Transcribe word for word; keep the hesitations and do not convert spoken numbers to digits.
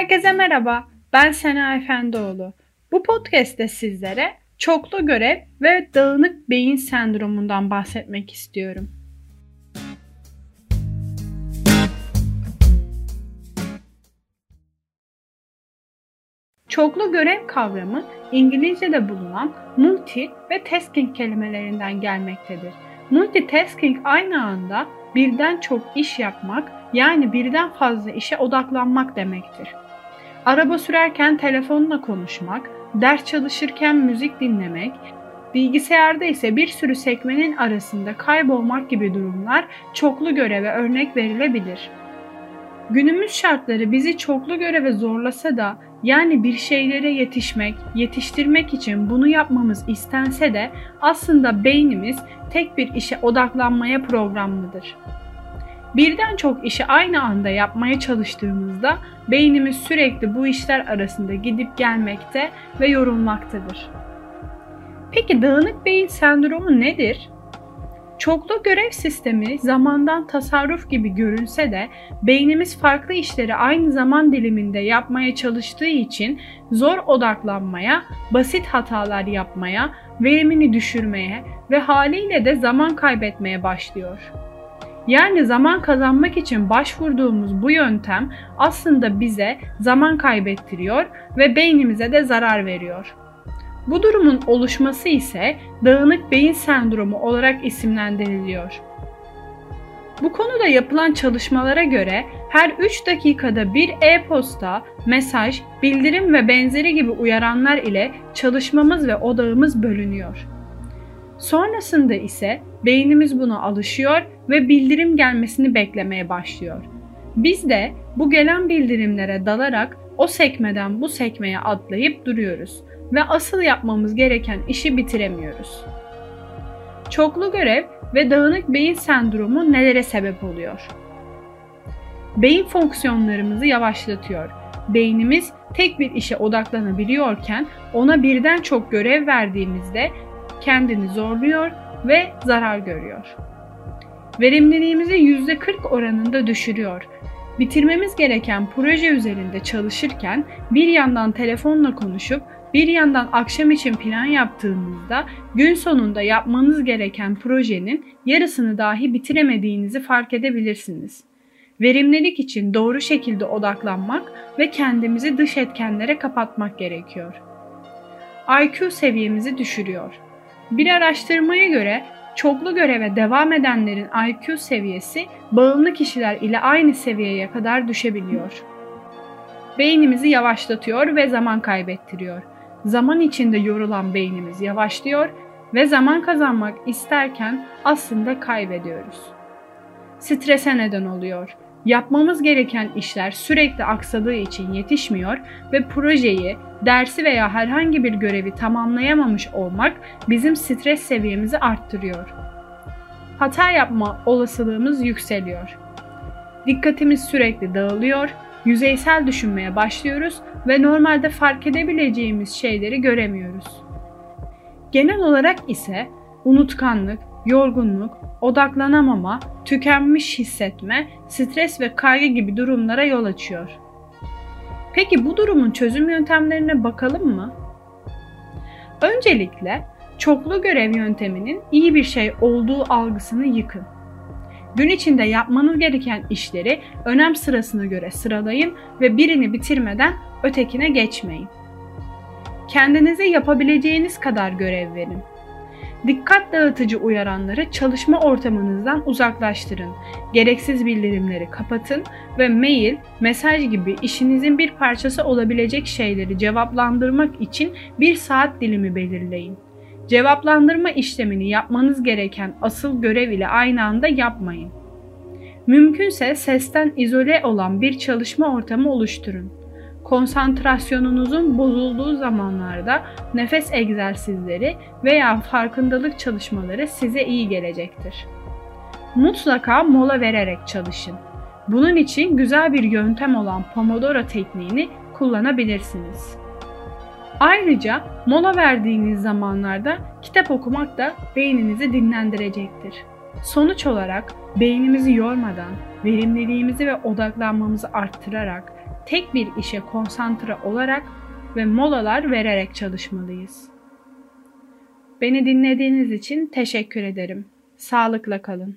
Herkese merhaba, ben Sena Efendioğlu. Bu podcast'te sizlere çoklu görev ve dağınık beyin sendromundan bahsetmek istiyorum. Çoklu görev kavramı İngilizce'de bulunan multi ve tasking kelimelerinden gelmektedir. Multitasking aynı anda birden çok iş yapmak, yani birden fazla işe odaklanmak demektir. Araba sürerken telefonla konuşmak, ders çalışırken müzik dinlemek, bilgisayarda ise bir sürü sekmenin arasında kaybolmak gibi durumlar çoklu göreve örnek verilebilir. Günümüz şartları bizi çoklu göreve zorlasa da, yani bir şeylere yetişmek, yetiştirmek için bunu yapmamız istense de aslında beynimiz tek bir işe odaklanmaya programlıdır. Birden çok işi aynı anda yapmaya çalıştığımızda beynimiz sürekli bu işler arasında gidip gelmekte ve yorulmaktadır. Peki dağınık beyin sendromu nedir? Çoklu görev sistemi zamandan tasarruf gibi görünse de beynimiz farklı işleri aynı zaman diliminde yapmaya çalıştığı için zor odaklanmaya, basit hatalar yapmaya, verimini düşürmeye ve haliyle de zaman kaybetmeye başlıyor. Yani zaman kazanmak için başvurduğumuz bu yöntem aslında bize zaman kaybettiriyor ve beynimize de zarar veriyor. Bu durumun oluşması ise dağınık beyin sendromu olarak isimlendiriliyor. Bu konuda yapılan çalışmalara göre her üç dakikada bir e-posta, mesaj, bildirim ve benzeri gibi uyaranlar ile çalışmamız ve odağımız bölünüyor. Sonrasında ise beynimiz buna alışıyor ve bildirim gelmesini beklemeye başlıyor. Biz de bu gelen bildirimlere dalarak o sekmeden bu sekmeye atlayıp duruyoruz ve asıl yapmamız gereken işi bitiremiyoruz. Çoklu görev ve dağınık beyin sendromu nelere sebep oluyor? Beyin fonksiyonlarımızı yavaşlatıyor. Beynimiz tek bir işe odaklanabiliyorken ona birden çok görev verdiğimizde kendini zorluyor ve zarar görüyor. Verimliliğimizi yüzde kırk oranında düşürüyor. Bitirmemiz gereken proje üzerinde çalışırken bir yandan telefonla konuşup bir yandan akşam için plan yaptığınızda gün sonunda yapmanız gereken projenin yarısını dahi bitiremediğinizi fark edebilirsiniz. Verimlilik için doğru şekilde odaklanmak ve kendimizi dış etkenlere kapatmak gerekiyor. I Q seviyemizi düşürüyor. Bir araştırmaya göre çoklu göreve devam edenlerin I Q seviyesi bağımlı kişiler ile aynı seviyeye kadar düşebiliyor. Beynimizi yavaşlatıyor ve zaman kaybettiriyor. Zaman içinde yorulan beynimiz yavaşlıyor ve zaman kazanmak isterken aslında kaybediyoruz. Strese neden oluyor. Yapmamız gereken işler sürekli aksadığı için yetişmiyor ve projeyi, dersi veya herhangi bir görevi tamamlayamamış olmak bizim stres seviyemizi arttırıyor. Hata yapma olasılığımız yükseliyor. Dikkatimiz sürekli dağılıyor, yüzeysel düşünmeye başlıyoruz ve normalde fark edebileceğimiz şeyleri göremiyoruz. Genel olarak ise unutkanlık, yorgunluk, odaklanamama, tükenmiş hissetme, stres ve kaygı gibi durumlara yol açıyor. Peki bu durumun çözüm yöntemlerine bakalım mı? Öncelikle çoklu görev yönteminin iyi bir şey olduğu algısını yıkın. Gün içinde yapmanız gereken işleri önem sırasına göre sıralayın ve birini bitirmeden ötekine geçmeyin. Kendinize yapabileceğiniz kadar görev verin. Dikkat dağıtıcı uyaranları çalışma ortamınızdan uzaklaştırın, gereksiz bildirimleri kapatın ve mail, mesaj gibi işinizin bir parçası olabilecek şeyleri cevaplandırmak için bir saat dilimi belirleyin. Cevaplandırma işlemini yapmanız gereken asıl görev ile aynı anda yapmayın. Mümkünse sesten izole olan bir çalışma ortamı oluşturun. Konsantrasyonunuzun bozulduğu zamanlarda nefes egzersizleri veya farkındalık çalışmaları size iyi gelecektir. Mutlaka mola vererek çalışın. Bunun için güzel bir yöntem olan Pomodoro tekniğini kullanabilirsiniz. Ayrıca mola verdiğiniz zamanlarda kitap okumak da beyninizi dinlendirecektir. Sonuç olarak beynimizi yormadan, verimliliğimizi ve odaklanmamızı arttırarak tek bir işe konsantre olarak ve molalar vererek çalışmalıyız. Beni dinlediğiniz için teşekkür ederim. Sağlıkla kalın.